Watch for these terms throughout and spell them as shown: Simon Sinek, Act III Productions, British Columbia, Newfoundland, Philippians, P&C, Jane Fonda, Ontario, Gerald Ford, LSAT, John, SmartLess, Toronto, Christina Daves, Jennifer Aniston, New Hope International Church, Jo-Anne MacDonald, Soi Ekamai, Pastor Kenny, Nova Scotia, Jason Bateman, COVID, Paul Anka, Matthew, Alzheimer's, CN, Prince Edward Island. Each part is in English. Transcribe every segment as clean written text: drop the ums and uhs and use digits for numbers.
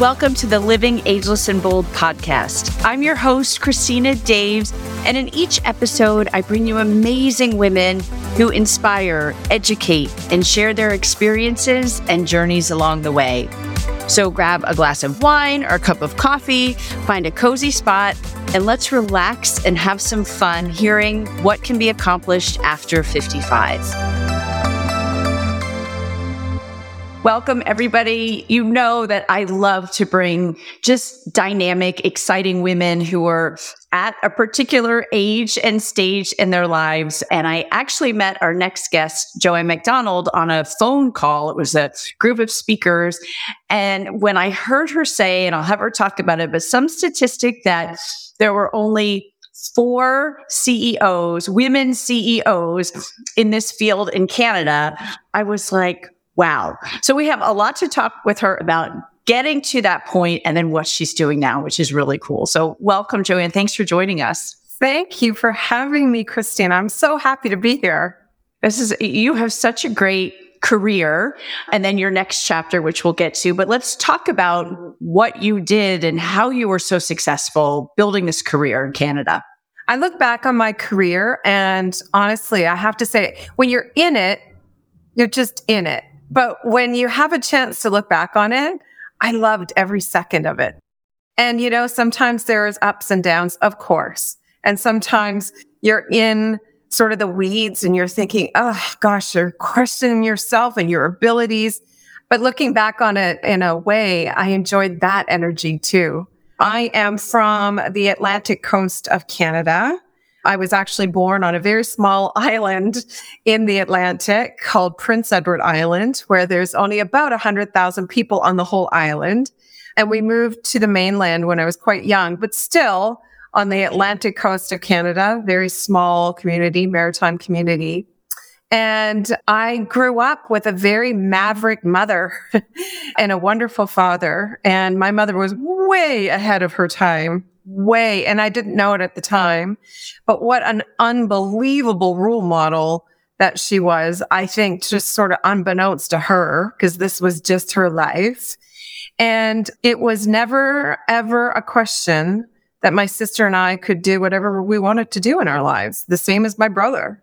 welcome to the Living Ageless and Bold podcast. I'm your host, Christina Daves, and in each episode, I bring you amazing women who inspire, educate, and share their experiences and journeys along the way. So grab a glass of wine or a cup of coffee, find a cozy spot, and let's relax and have some fun hearing what can be accomplished after 55. Welcome, everybody. You know that I love to bring just dynamic, exciting women who are at a particular age and stage in their lives. And I actually met our next guest, Jo-Anne MacDonald, on a phone call. It was a group of speakers. And when I heard her say, and I'll have her talk about it, but some statistic that there were only 4 CEOs, women CEOs in this field in Canada, I was like, wow. So we have a lot to talk with her about getting to that point and then what she's doing now, which is really cool. So welcome, Jo-Anne. Thanks for joining us. Thank you for having me, Christina. I'm so happy to be here. You have such a great career and then your next chapter, which we'll get to. But let's talk about what you did and how you were so successful building this career in Canada. I look back on my career and honestly, I have to say, when you're in it, you're just in it. But when you have a chance to look back on it, I loved every second of it. And, you know, sometimes there's ups and downs, of course. And sometimes you're in sort of the weeds and you're thinking, oh, gosh, you're questioning yourself and your abilities. But looking back on it in a way, I enjoyed that energy too. I am from the Atlantic coast of Canada. I was actually born on a very small island in the Atlantic called Prince Edward Island, where there's only about 100,000 people on the whole island. And we moved to the mainland when I was quite young, but still on the Atlantic coast of Canada, very small community, maritime community. And I grew up with a very maverick mother and a wonderful father. And my mother was way ahead of her time. Way, and I didn't know it at the time, but what an unbelievable role model that she was, I think, just sort of unbeknownst to her, because this was just her life. And it was never, ever a question that my sister and I could do whatever we wanted to do in our lives, the same as my brother.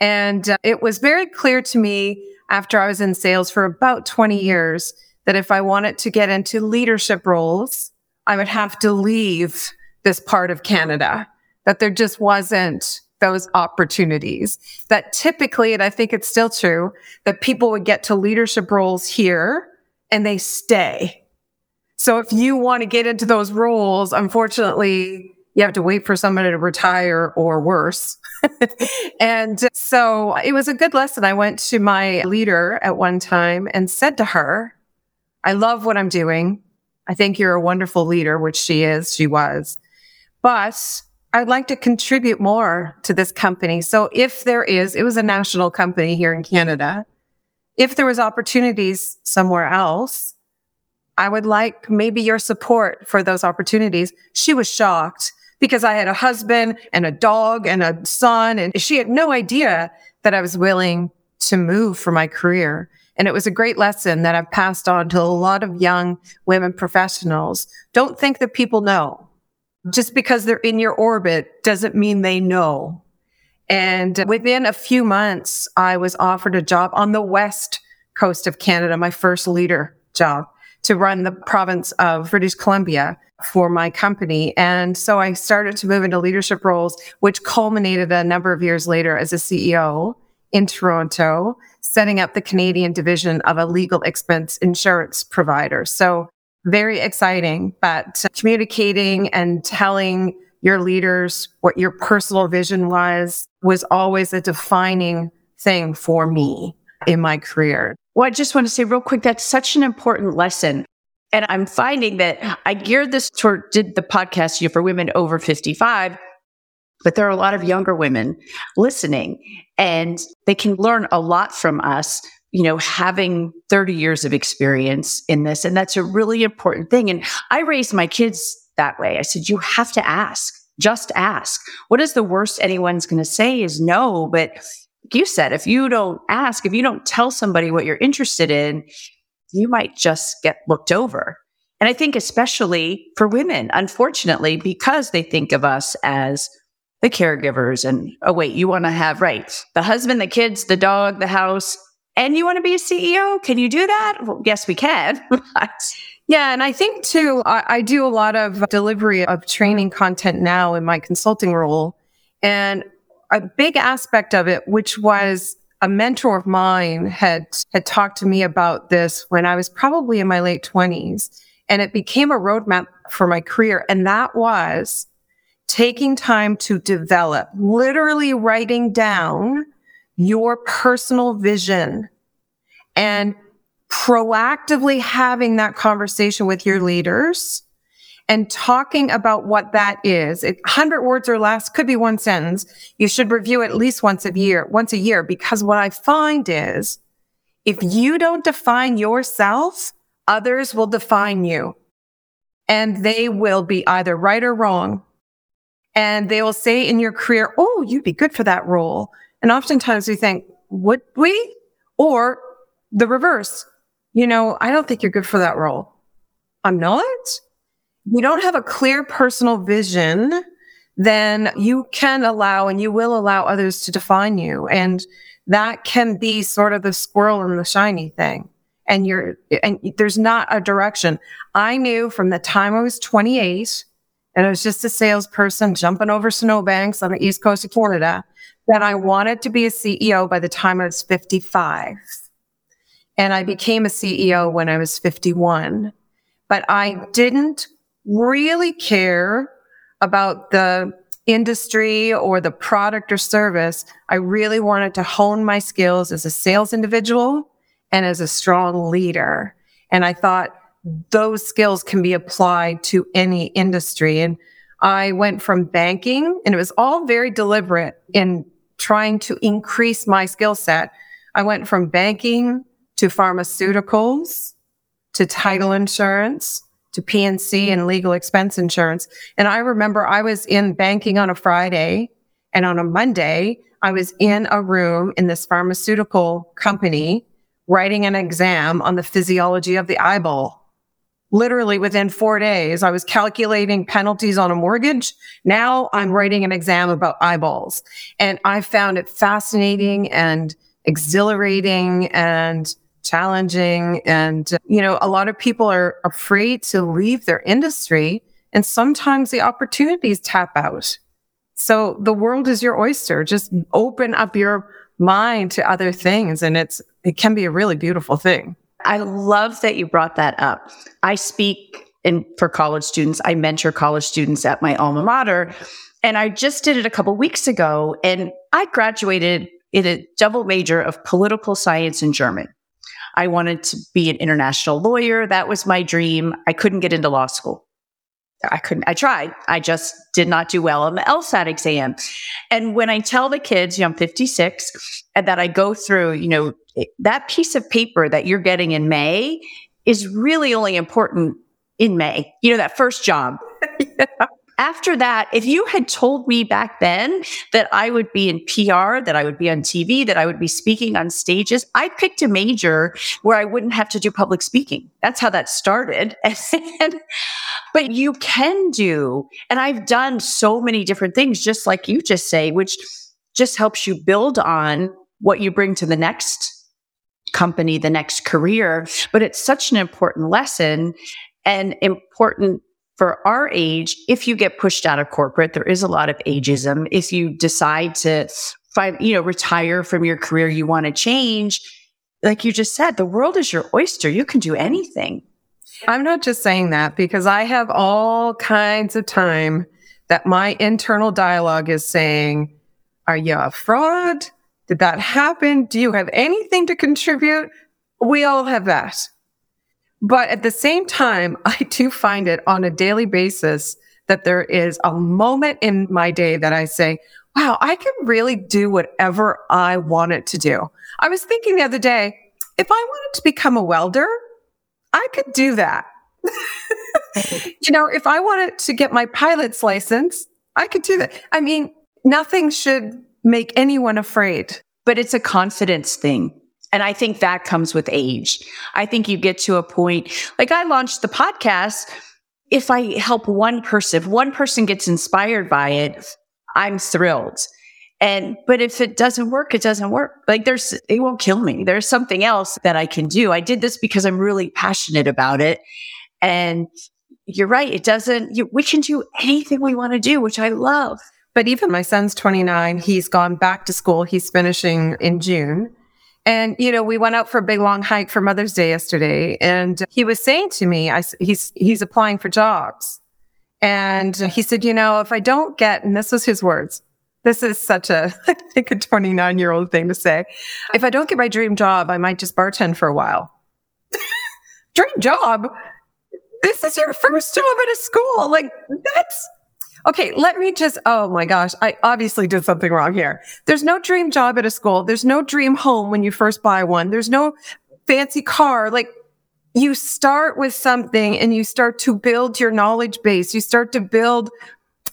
And it was very clear to me after I was in sales for about 20 years that if I wanted to get into leadership roles, I would have to leave this part of Canada, that there just wasn't those opportunities. That typically, and I think it's still true, that people would get to leadership roles here and they stay. So if you want to get into those roles, unfortunately, you have to wait for somebody to retire or worse. And so it was a good lesson. I went to my leader at one time and said to her, I love what I'm doing. I think you're a wonderful leader, which she was, but I'd like to contribute more to this company. So if there is, it was a national company here in Canada. If there was opportunities somewhere else, I would like maybe your support for those opportunities. She was shocked because I had a husband and a dog and a son, and she had no idea that I was willing to move for my career. And it was a great lesson that I've passed on to a lot of young women professionals. Don't think that people know. Just because they're in your orbit doesn't mean they know. And within a few months, I was offered a job on the west coast of Canada, my first leader job, to run the province of British Columbia for my company. And so I started to move into leadership roles, which culminated a number of years later as a CEO in Toronto, setting up the Canadian division of a legal expense insurance provider. So very exciting, but communicating and telling your leaders what your personal vision was always a defining thing for me in my career. Well, I just want to say real quick, that's such an important lesson. And I'm finding that I geared this toward, did the podcast for women over 55, but there are a lot of younger women listening and they can learn a lot from us, you know, having 30 years of experience in this. And that's a really important thing. And I raised my kids that way. I said, you have to ask, just ask. What is the worst anyone's going to say is no. But like you said, if you don't ask, if you don't tell somebody what you're interested in, you might just get looked over. And I think especially for women, unfortunately, because they think of us as the caregivers and, oh, wait, you want to have, right, the husband, the kids, the dog, the house, and you want to be a CEO? Can you do that? Well, yes, we can. Yeah. And I think too, I do a lot of delivery of training content now in my consulting role. And a big aspect of it, which was a mentor of mine had talked to me about this when I was probably in my late 20s. And it became a roadmap for my career. And that was taking time to develop, literally writing down your personal vision and proactively having that conversation with your leaders and talking about what that is. 100 words or less, could be one sentence. You should review it at least once a year, because what I find is if you don't define yourself, others will define you, and they will be either right or wrong. And they will say in your career, oh, you'd be good for that role. And oftentimes we think, would we? Or the reverse. You know, I don't think you're good for that role. I'm not. You don't have a clear personal vision, then you can allow and you will allow others to define you. And that can be sort of the squirrel and the shiny thing. And there's not a direction. I knew from the time I was 28, and I was just a salesperson jumping over snowbanks on the east coast of Canada, that I wanted to be a CEO by the time I was 55. And I became a CEO when I was 51. But I didn't really care about the industry or the product or service. I really wanted to hone my skills as a sales individual and as a strong leader. And I thought those skills can be applied to any industry. And I went from banking, and it was all very deliberate in trying to increase my skill set. I went from banking to pharmaceuticals, to title insurance, to P&C and legal expense insurance. And I remember I was in banking on a Friday, and on a Monday, I was in a room in this pharmaceutical company writing an exam on the physiology of the eyeball. Literally within 4 days, I was calculating penalties on a mortgage. Now I'm writing an exam about eyeballs. And I found it fascinating and exhilarating and challenging. And, you know, a lot of people are afraid to leave their industry, and sometimes the opportunities tap out. So the world is your oyster. Just open up your mind to other things, and it can be a really beautiful thing. I love that you brought that up. I speak for college students. I mentor college students at my alma mater, and I just did it a couple weeks ago, and I graduated in a double major of political science and German. I wanted to be an international lawyer. That was my dream. I couldn't get into law school. I tried. I just did not do well on the LSAT exam. And when I tell the kids, I'm 56, and that I go through, that piece of paper that you're getting in May is really only important in May, that first job. Yeah. After that, if you had told me back then that I would be in PR, that I would be on TV, that I would be speaking on stages, I picked a major where I wouldn't have to do public speaking. That's how that started. But you can do, and I've done so many different things, just like you just say, which just helps you build on what you bring to the next company, the next career. But it's such an important lesson and important for our age. If you get pushed out of corporate, there is a lot of ageism. If you decide to retire from your career, you want to change. Like you just said, the world is your oyster. You can do anything. I'm not just saying that because I have all kinds of time that my internal dialogue is saying, are you a fraud? Did that happen? Do you have anything to contribute? We all have that. But at the same time, I do find it on a daily basis that there is a moment in my day that I say, wow, I can really do whatever I wanted to do. I was thinking the other day, if I wanted to become a welder, I could do that. If I wanted to get my pilot's license, I could do that. I mean, nothing should make anyone afraid. But it's a confidence thing. And I think that comes with age. I think you get to a point, like I launched the podcast. If I help one person, if one person gets inspired by it, I'm thrilled. But if it doesn't work, it doesn't work. Like it won't kill me. There's something else that I can do. I did this because I'm really passionate about it. And you're right. We can do anything we want to do, which I love. But even my son's 29, he's gone back to school. He's finishing in June. And, we went out for a big long hike for Mother's Day yesterday. And he was saying to me, he's applying for jobs. And he said, if I don't get, and this was his words, this is such a 29-year-old thing to say. If I don't get my dream job, I might just bartend for a while. Dream job? This is your first job at a school. Like, that's... Okay, let me just, oh my gosh, I obviously did something wrong here. There's no dream job at a school. There's no dream home when you first buy one. There's no fancy car. Like, you start with something and you start to build your knowledge base. You start to build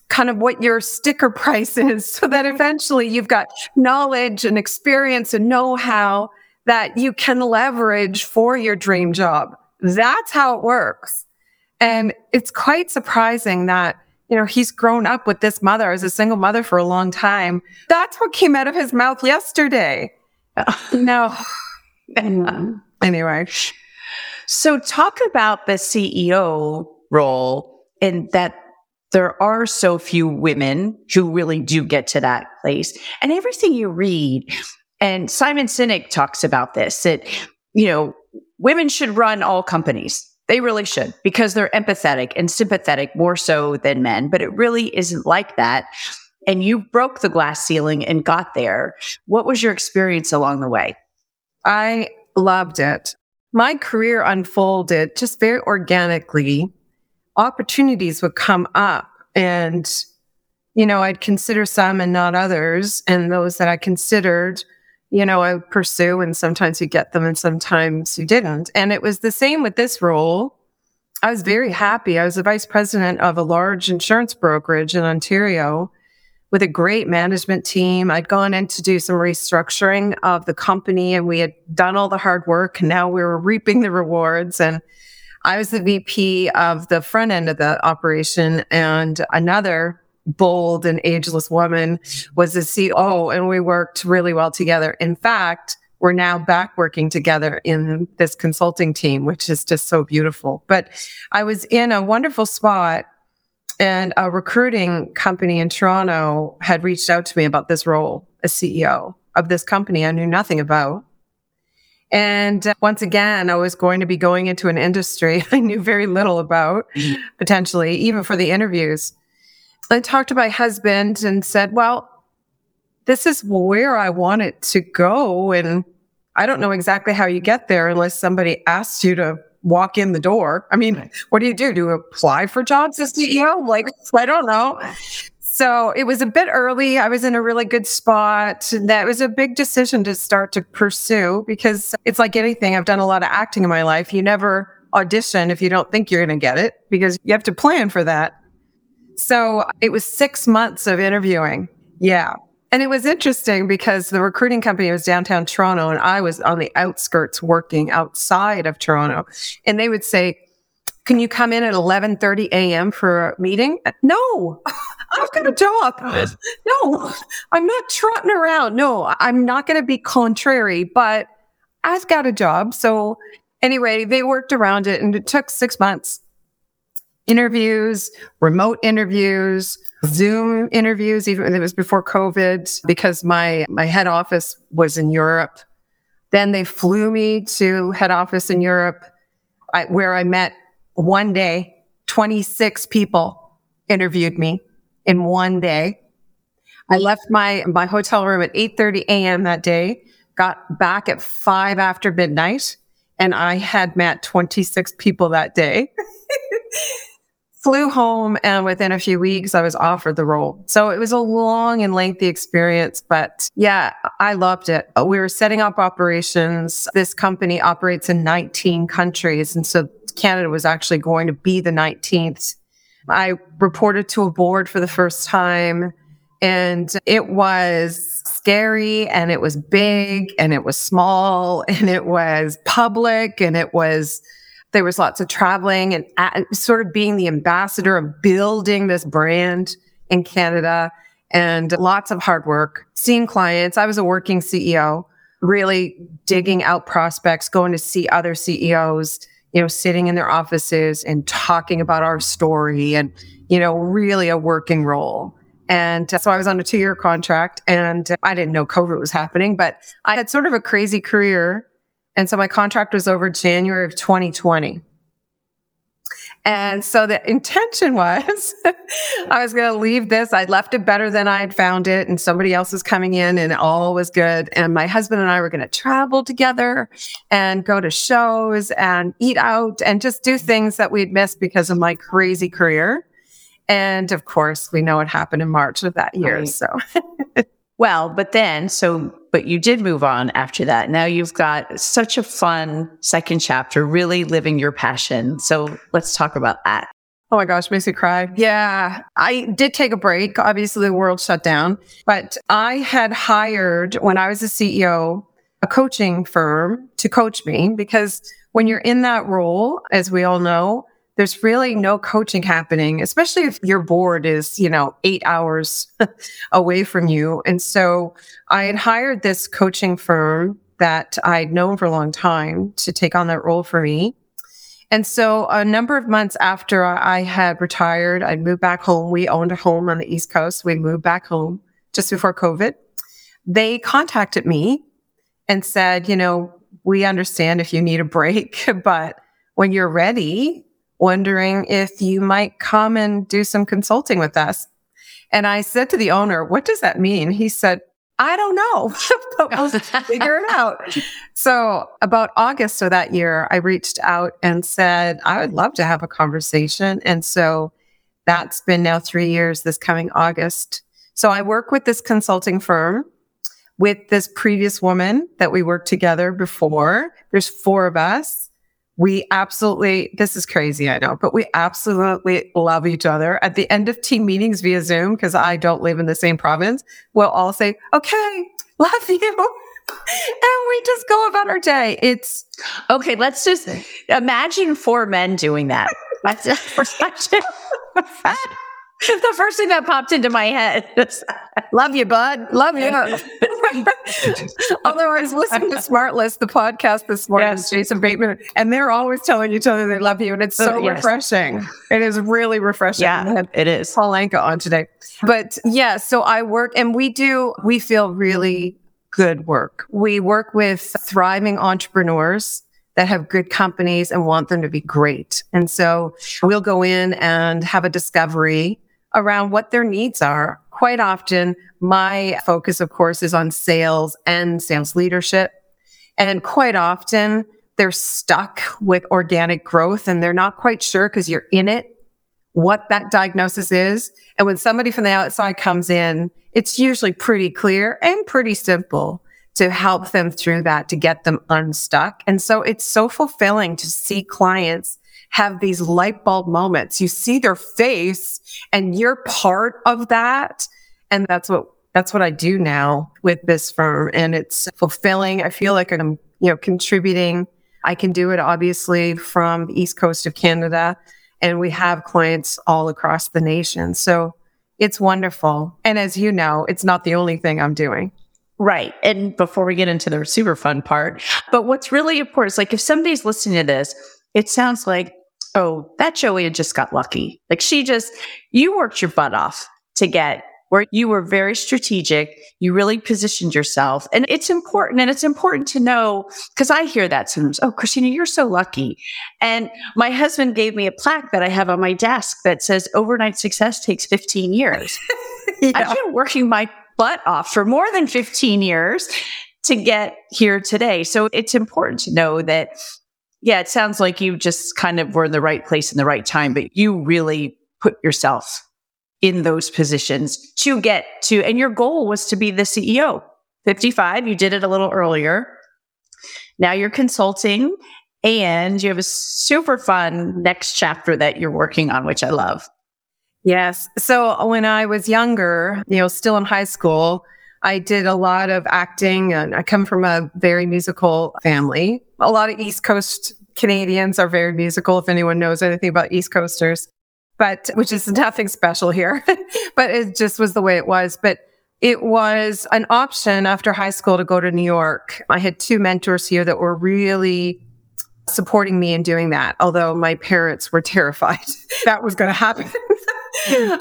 kind of what your sticker price is so that eventually you've got knowledge and experience and know-how that you can leverage for your dream job. That's how it works. And it's quite surprising that he's grown up with this mother as a single mother for a long time. That's what came out of his mouth yesterday. No. Anyway. So talk about the CEO role and that there are so few women who really do get to that place. And everything you read, and Simon Sinek talks about this, that, women should run all companies. They really should, because they're empathetic and sympathetic more so than men, but it really isn't like that. And you broke the glass ceiling and got there. What was your experience along the way? I loved it. My career unfolded just very organically. Opportunities would come up and, I'd consider some and not others. And those that I considered, I would pursue, and sometimes you get them and sometimes you didn't. And it was the same with this role. I was very happy. I was the vice president of a large insurance brokerage in Ontario with a great management team. I'd gone in to do some restructuring of the company and we had done all the hard work. And now we were reaping the rewards. And I was the VP of the front end of the operation, and another bold and ageless woman was the CEO, and we worked really well together. In fact, we're now back working together in this consulting team, which is just so beautiful. But I was in a wonderful spot, and a recruiting company in Toronto had reached out to me about this role as CEO of this company I knew nothing about. And once again, I was going to be going into an industry I knew very little about, potentially, even for the interviews. I talked to my husband and said, well, this is where I want it to go. And I don't know exactly how you get there unless somebody asks you to walk in the door. I mean, what do you do? Do you apply for jobs as CEO? Like, I don't know. So it was a bit early. I was in a really good spot. That was a big decision to start to pursue, because it's like anything. I've done a lot of acting in my life. You never audition if you don't think you're going to get it, because you have to plan for that. So it was 6 months of interviewing. Yeah. And it was interesting because the recruiting company was downtown Toronto and I was on the outskirts working outside of Toronto. And they would say, can you come in at 11:30 a.m. for a meeting? No, I've got a job. No, I'm not trotting around. No, I'm not going to be contrary, but I've got a job. So anyway, they worked around it, and it took 6 months. Interviews, remote interviews, Zoom interviews, even it was before COVID, because my head office was in Europe. Then they flew me to head office in Europe, where I met one day, 26 people interviewed me in one day. I left my hotel room at 8:30 a.m. that day, got back at 5 after midnight, and I had met 26 people that day. Flew home, and within a few weeks, I was offered the role. So it was a long and lengthy experience, but yeah, I loved it. We were setting up operations. This company operates in 19 countries, and so Canada was actually going to be the 19th. I reported to a board for the first time, and it was scary and it was big and it was small and it was public and it was, there was lots of traveling and sort of being the ambassador of building this brand in Canada and lots of hard work, seeing clients. I was a working CEO, really digging out prospects, going to see other CEOs, you know, sitting in their offices and talking about our story and, you know, really a working role. And so I was on a 2-year contract and I didn't know COVID was happening, but I had sort of a crazy career. And so my contract was over January of 2020. And so the intention was I was going to leave this. I left it better than I had found it. And somebody else was coming in and all was good. And my husband and I were going to travel together and go to shows and eat out and just do things that we'd missed because of my crazy career. And of course, we know what happened in March of that year. Right. So, well, but then, but you did move on after that. Now you've got such a fun second chapter, really living your passion. So let's talk about that. Oh my gosh, makes me cry. Yeah, I did take a break. Obviously, the world shut down, but I had hired, when I was a CEO, a coaching firm to coach me, because when you're in that role, as we all know, there's really no coaching happening, especially if your board is, you know, 8 hours away from you. And so I had hired this coaching firm that I'd known for a long time to take on that role for me. And so a number of months after I had retired, I moved back home. We owned a home on the East Coast. We moved back home just before COVID. They contacted me and said, you know, we understand if you need a break, but when you're ready, wondering if you might come and do some consulting with us. And I said to the owner, what does that mean? He said, I don't know, but we'll figure it out. So about August of that year, I reached out and said, I would love to have a conversation. And so that's been now 3 years this coming August. So I work with this consulting firm with this previous woman that we worked together before. There's 4 of us. We absolutely, this is crazy, I know, but we absolutely love each other. At the end of team meetings via Zoom, because I don't live in the same province, we'll all say, okay, love you. And we just go about our day. It's okay. Let's just imagine 4 men doing that. The first thing that popped into my head is, love you, bud. Love you. Although I was listening to SmartLess, the podcast this morning, yes, Jason Bateman, and they're always telling each other they love you. And it's so refreshing. It is really refreshing. Yeah, it is. Paul Anka on today. But yeah, so I work and we feel really good work. We work with thriving entrepreneurs that have good companies and want them to be great. And so we'll go in and have a discovery around what their needs are. Quite often, my focus, of course, is on sales and sales leadership. And quite often, they're stuck with organic growth and they're not quite sure, because you're in it, what that diagnosis is. And when somebody from the outside comes in, it's usually pretty clear and pretty simple to help them through that, to get them unstuck. And so it's so fulfilling to see clients have these light bulb moments. You see their face and you're part of that. And that's what I do now with this firm. And it's fulfilling. I feel like I'm, you know, contributing. I can do it obviously from the East Coast of Canada, and we have clients all across the nation. So it's wonderful. And as you know, it's not the only thing I'm doing. Right. And before we get into the super fun part, but what's really important is, like, if somebody's listening to this, it sounds like, oh, that Jo-Anne just got lucky. Like you worked your butt off to get where you were very strategic. You really positioned yourself. And it's important. And it's important to know, because I hear that sometimes, oh, Christina, you're so lucky. And my husband gave me a plaque that I have on my desk that says overnight success takes 15 years. Yeah. I've been working my butt off for more than 15 years to get here today. So it's important to know that, yeah, it sounds like you just kind of were in the right place in the right time, but you really put yourself in those positions to get to, and your goal was to be the CEO. 55, you did it a little earlier. Now you're consulting and you have a super fun next chapter that you're working on, which I love. Yes. So when I was younger, you know, still in high school, I did a lot of acting, and I come from a very musical family. A lot of East Coast Canadians are very musical, if anyone knows anything about East Coasters, but which is nothing special here, but it just was the way it was. But it was an option after high school to go to New York. I had two mentors here that were really supporting me in doing that, although my parents were terrified that was going to happen.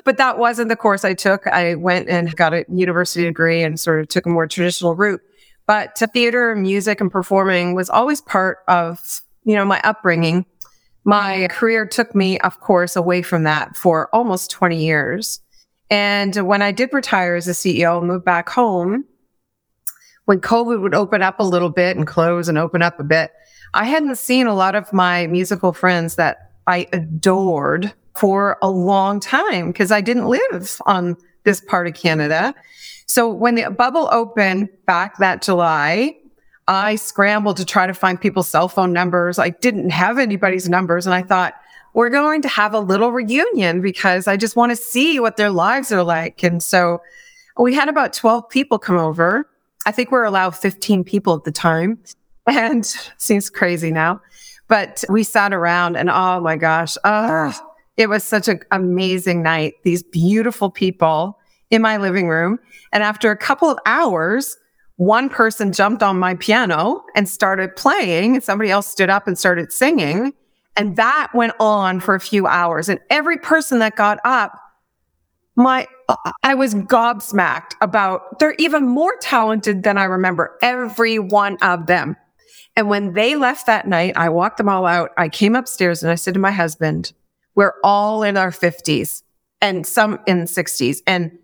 But that wasn't the course I took. I went and got a university degree and sort of took a more traditional route. But theater, music, and performing was always part of, you know, my upbringing. My career took me, of course, away from that for almost 20 years. And when I did retire as a CEO and moved back home, when COVID would open up a little bit and close and open up a bit, I hadn't seen a lot of my musical friends that I adored for a long time because I didn't live on this part of Canada. So when the bubble opened back that July, I scrambled to try to find people's cell phone numbers. I didn't have anybody's numbers. And I thought, we're going to have a little reunion because I just want to see what their lives are like. And so we had about 12 people come over. I think we were allowed 15 people at the time. And it seems crazy now. But we sat around and oh my gosh, it was such an amazing night. These beautiful people in my living room. And after a couple of hours, one person jumped on my piano and started playing, and somebody else stood up and started singing. And that went on for a few hours. And every person that got up, I was gobsmacked about they're even more talented than I remember, every one of them. And when they left that night, I walked them all out. I came upstairs and I said to my husband, we're all in our 50s and some in 60s and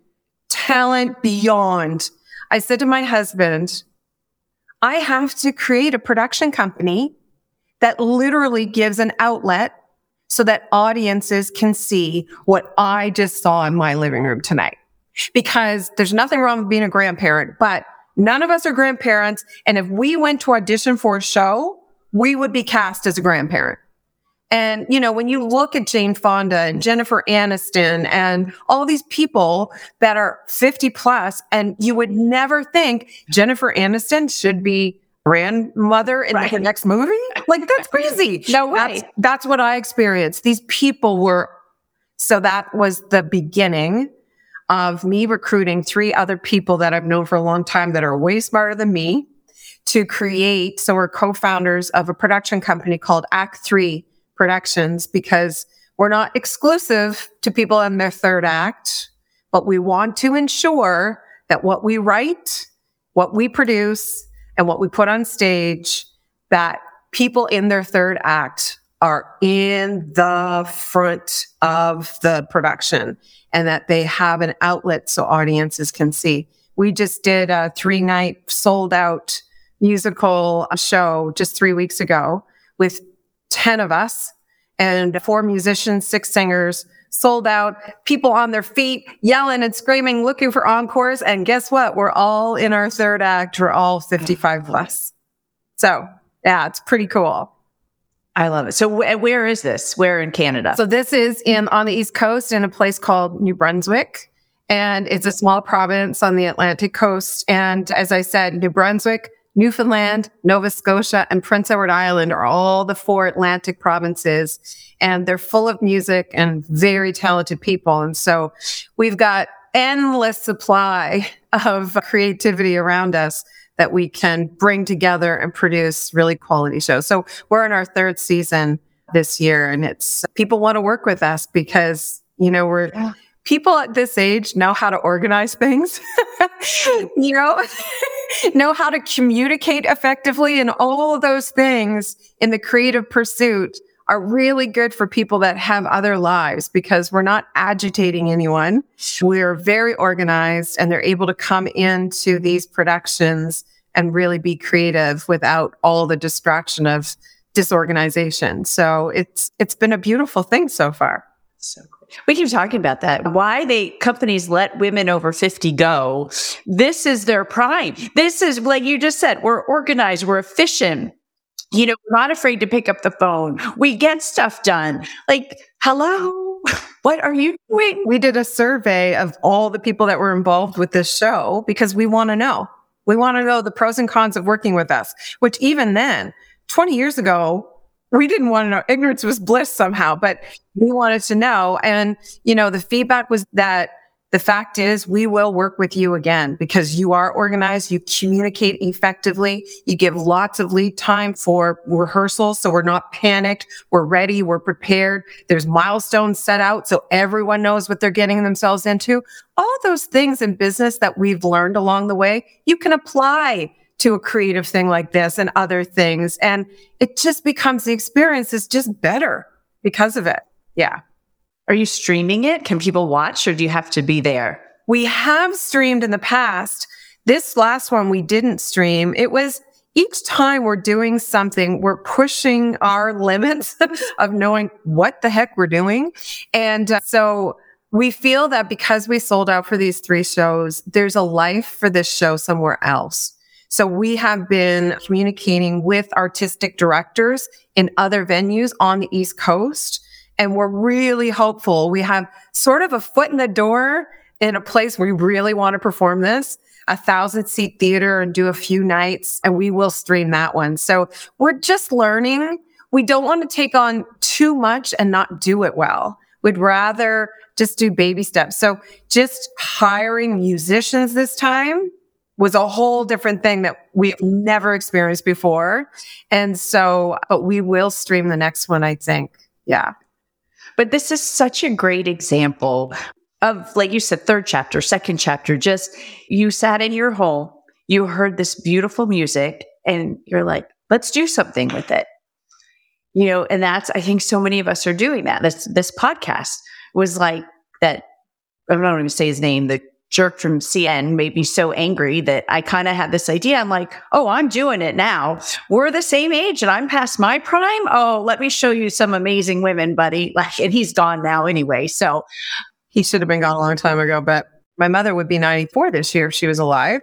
talent beyond. I said to my husband, I have to create a production company that literally gives an outlet so that audiences can see what I just saw in my living room tonight. Because there's nothing wrong with being a grandparent, but none of us are grandparents. And if we went to audition for a show, we would be cast as a grandparent. And, you know, when you look at Jane Fonda and Jennifer Aniston and all these people that are 50 plus, and you would never think Jennifer Aniston should be grandmother in the next movie? Like, that's crazy. No way. That's what I experienced. These people were, so that was the beginning of me recruiting three other people that I've known for a long time that are way smarter than me to create. So we're co-founders of a production company called Act III Productions, because we're not exclusive to people in their third act, but we want to ensure that what we write, what we produce, and what we put on stage, that people in their third act are in the front of the production and that they have an outlet so audiences can see. We just did a 3-night sold out musical show just 3 weeks ago with 10 of us and 4 musicians, 6 singers, sold out, people on their feet, yelling and screaming, looking for encores. And guess what? We're all in our third act. We're all 55 plus. So yeah, it's pretty cool. I love it. So where is this? Where in Canada? So this is on the East Coast in a place called New Brunswick. And it's a small province on the Atlantic coast. And as I said, New Brunswick, Newfoundland, Nova Scotia, and Prince Edward Island are all the 4 Atlantic provinces, and they're full of music and very talented people. And so we've got endless supply of creativity around us that we can bring together and produce really quality shows. So we're in our 3rd season this year, and it's people want to work with us because, you know, we're... Yeah. People at this age know how to organize things, you know how to communicate effectively, and all of those things in the creative pursuit are really good for people that have other lives because we're not agitating anyone. We're very organized and they're able to come into these productions and really be creative without all the distraction of disorganization. So it's been a beautiful thing so far. So cool. We keep talking about that. Why companies let women over 50 go. This is their prime. This is, like you just said, we're organized, we're efficient. You know, we're not afraid to pick up the phone. We get stuff done. Like, hello. What are you doing? We did a survey of all the people that were involved with this show because we want to know. We want to know the pros and cons of working with us, which even then, 20 years ago, we didn't want to know. Ignorance was bliss somehow, but we wanted to know. And, you know, the feedback was that the fact is we will work with you again because you are organized, you communicate effectively, you give lots of lead time for rehearsals. So we're not panicked. We're ready. We're prepared. There's milestones set out. So everyone knows what they're getting themselves into. All of those things in business that we've learned along the way, you can apply to a creative thing like this and other things. And it just becomes, the experience is just better because of it. Yeah. Are you streaming it? Can people watch or do you have to be there? We have streamed in the past. This last one we didn't stream. It was each time we're doing something, we're pushing our limits of knowing what the heck we're doing. And so we feel that because we sold out for these three shows, there's a life for this show somewhere else. So we have been communicating with artistic directors in other venues on the East Coast. And we're really hopeful. We have sort of a foot in the door in a place we really want to perform this, 1,000-seat theater and do a few nights, and we will stream that one. So we're just learning. We don't want to take on too much and not do it well. We'd rather just do baby steps. So just hiring musicians this time was a whole different thing that we've never experienced before. And so, but we will stream the next one, I think. Yeah. But this is such a great example of, like you said, third chapter, second chapter, just you sat in your home, you heard this beautiful music, and you're like, let's do something with it. You know, and that's, I think so many of us are doing that. This podcast was like that. I'm not even say his name, the jerk from CN made me so angry that I kind of had this idea. I'm like, oh, I'm doing it now. We're the same age and I'm past my prime. Oh, let me show you some amazing women, buddy. Like, and he's gone now anyway. So he should have been gone a long time ago, but my mother would be 94 this year if she was alive.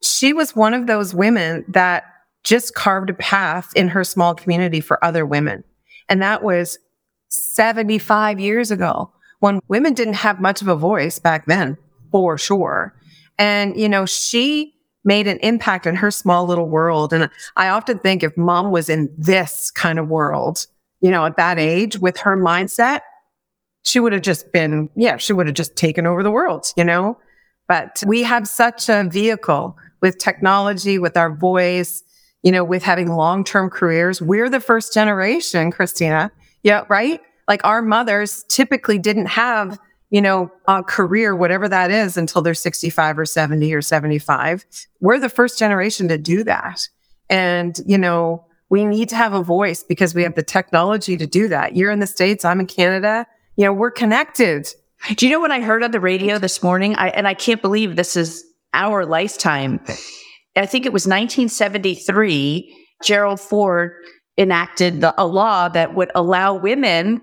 She was one of those women that just carved a path in her small community for other women. And that was 75 years ago when women didn't have much of a voice back then. For sure. And, you know, she made an impact in her small little world. And I often think if mom was in this kind of world, you know, at that age with her mindset, she would have just been, yeah, she would have just taken over the world, you know, but we have such a vehicle with technology, with our voice, you know, with having long-term careers. We're the first generation, Christina. Yeah. Right. Like our mothers typically didn't have, you know, a career, whatever that is, until they're 65 or 70 or 75. We're the first generation to do that. And, you know, we need to have a voice because we have the technology to do that. You're in the States, I'm in Canada. You know, we're connected. Do you know what I heard on the radio this morning? And I can't believe this is our lifetime. I think it was 1973, Gerald Ford enacted a law that would allow women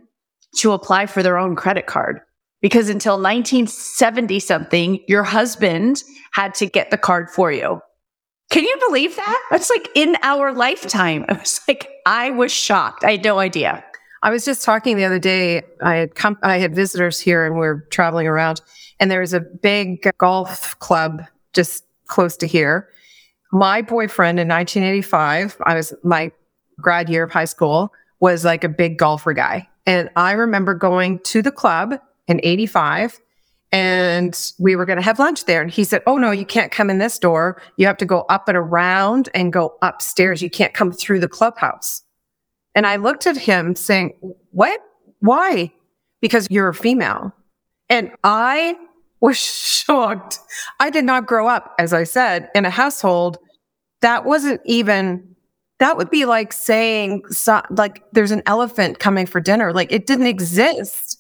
to apply for their own credit card. Because until 1970-something, your husband had to get the card for you. Can you believe that? That's like in our lifetime. I was like, I was shocked. I had no idea. I was just talking the other day. I had visitors here and we were traveling around. And there was a big golf club just close to here. My boyfriend in 1985, my grad year of high school, was like a big golfer guy. And I remember going to the club in 85, and we were going to have lunch there. And he said, oh, no, you can't come in this door. You have to go up and around and go upstairs. You can't come through the clubhouse. And I looked at him saying, what? Why? Because you're a female. And I was shocked. I did not grow up, as I said, in a household. That would be like saying, like, there's an elephant coming for dinner. Like, it didn't exist.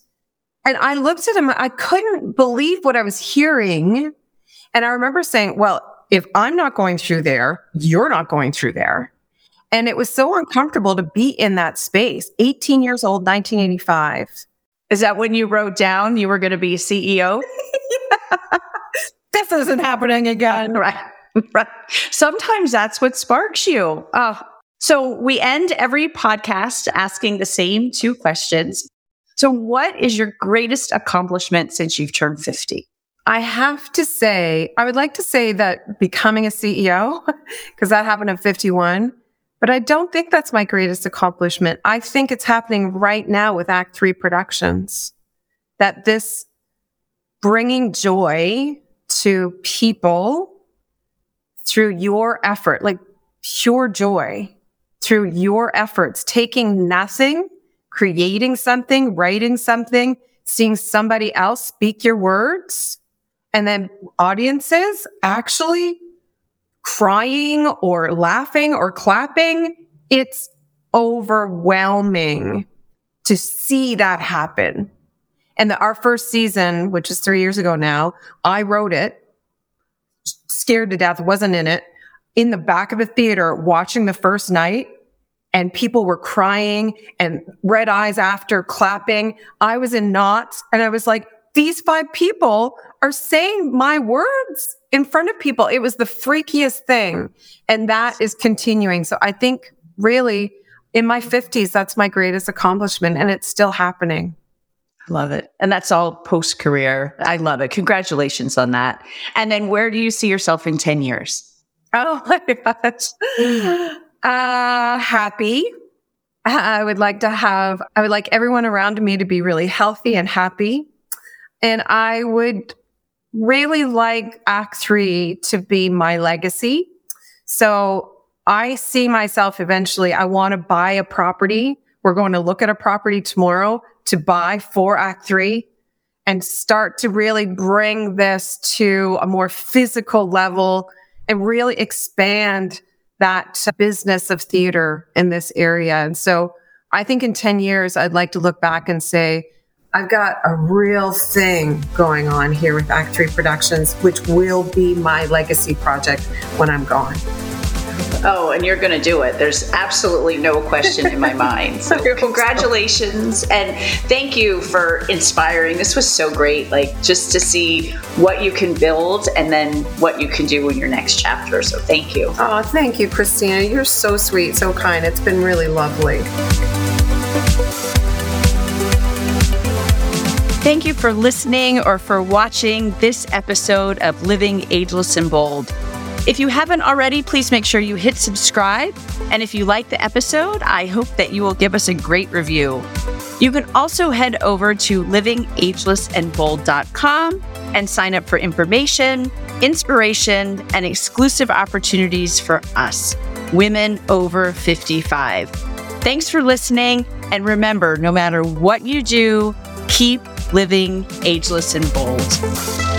And I looked at him, I couldn't believe what I was hearing. And I remember saying, well, if I'm not going through there, you're not going through there. And it was so uncomfortable to be in that space. 18 years old, 1985. Is that when you wrote down you were going to be CEO? Yeah. This isn't happening again. Right. Sometimes that's what sparks you. So we end every podcast asking the same two questions. So what is your greatest accomplishment since you've turned 50? I have to say, I would like to say that becoming a CEO, because that happened at 51, but I don't think that's my greatest accomplishment. I think it's happening right now with Act III Productions, that this bringing joy to people through your effort, like pure joy through your efforts, taking nothing, creating something, writing something, seeing somebody else speak your words, and then audiences actually crying or laughing or clapping. It's overwhelming to see that happen. And our first season, which is 3 years ago now, I wrote it, scared to death, wasn't in it, in the back of a theater watching the first night, and people were crying and red eyes after, clapping. I was in knots, and I was like, these five people are saying my words in front of people. It was the freakiest thing. And that is continuing. So I think really in my 50s, that's my greatest accomplishment, and it's still happening. I love it. And that's all post-career. I love it. Congratulations on that. And then where do you see yourself in 10 years? Oh my gosh. Happy. I would like everyone around me to be really healthy and happy. And I would really like Act III to be my legacy. So I see myself eventually, I want to buy a property. We're going to look at a property tomorrow to buy for Act III and start to really bring this to a more physical level and really expand that business of theater in this area. And so I think in 10 years, I'd like to look back and say, I've got a real thing going on here with Act III Productions, which will be my legacy project when I'm gone. Oh, and you're going to do it. There's absolutely no question in my mind. So congratulations. And thank you for inspiring. This was so great, like just to see what you can build and then what you can do in your next chapter. So thank you. Oh, thank you, Christina. You're so sweet, so kind. It's been really lovely. Thank you for listening or for watching this episode of Living Ageless and Bold. If you haven't already, please make sure you hit subscribe. And if you like the episode, I hope that you will give us a great review. You can also head over to livingagelessandbold.com and sign up for information, inspiration, and exclusive opportunities for us, women over 55. Thanks for listening. And remember, no matter what you do, keep living ageless and bold.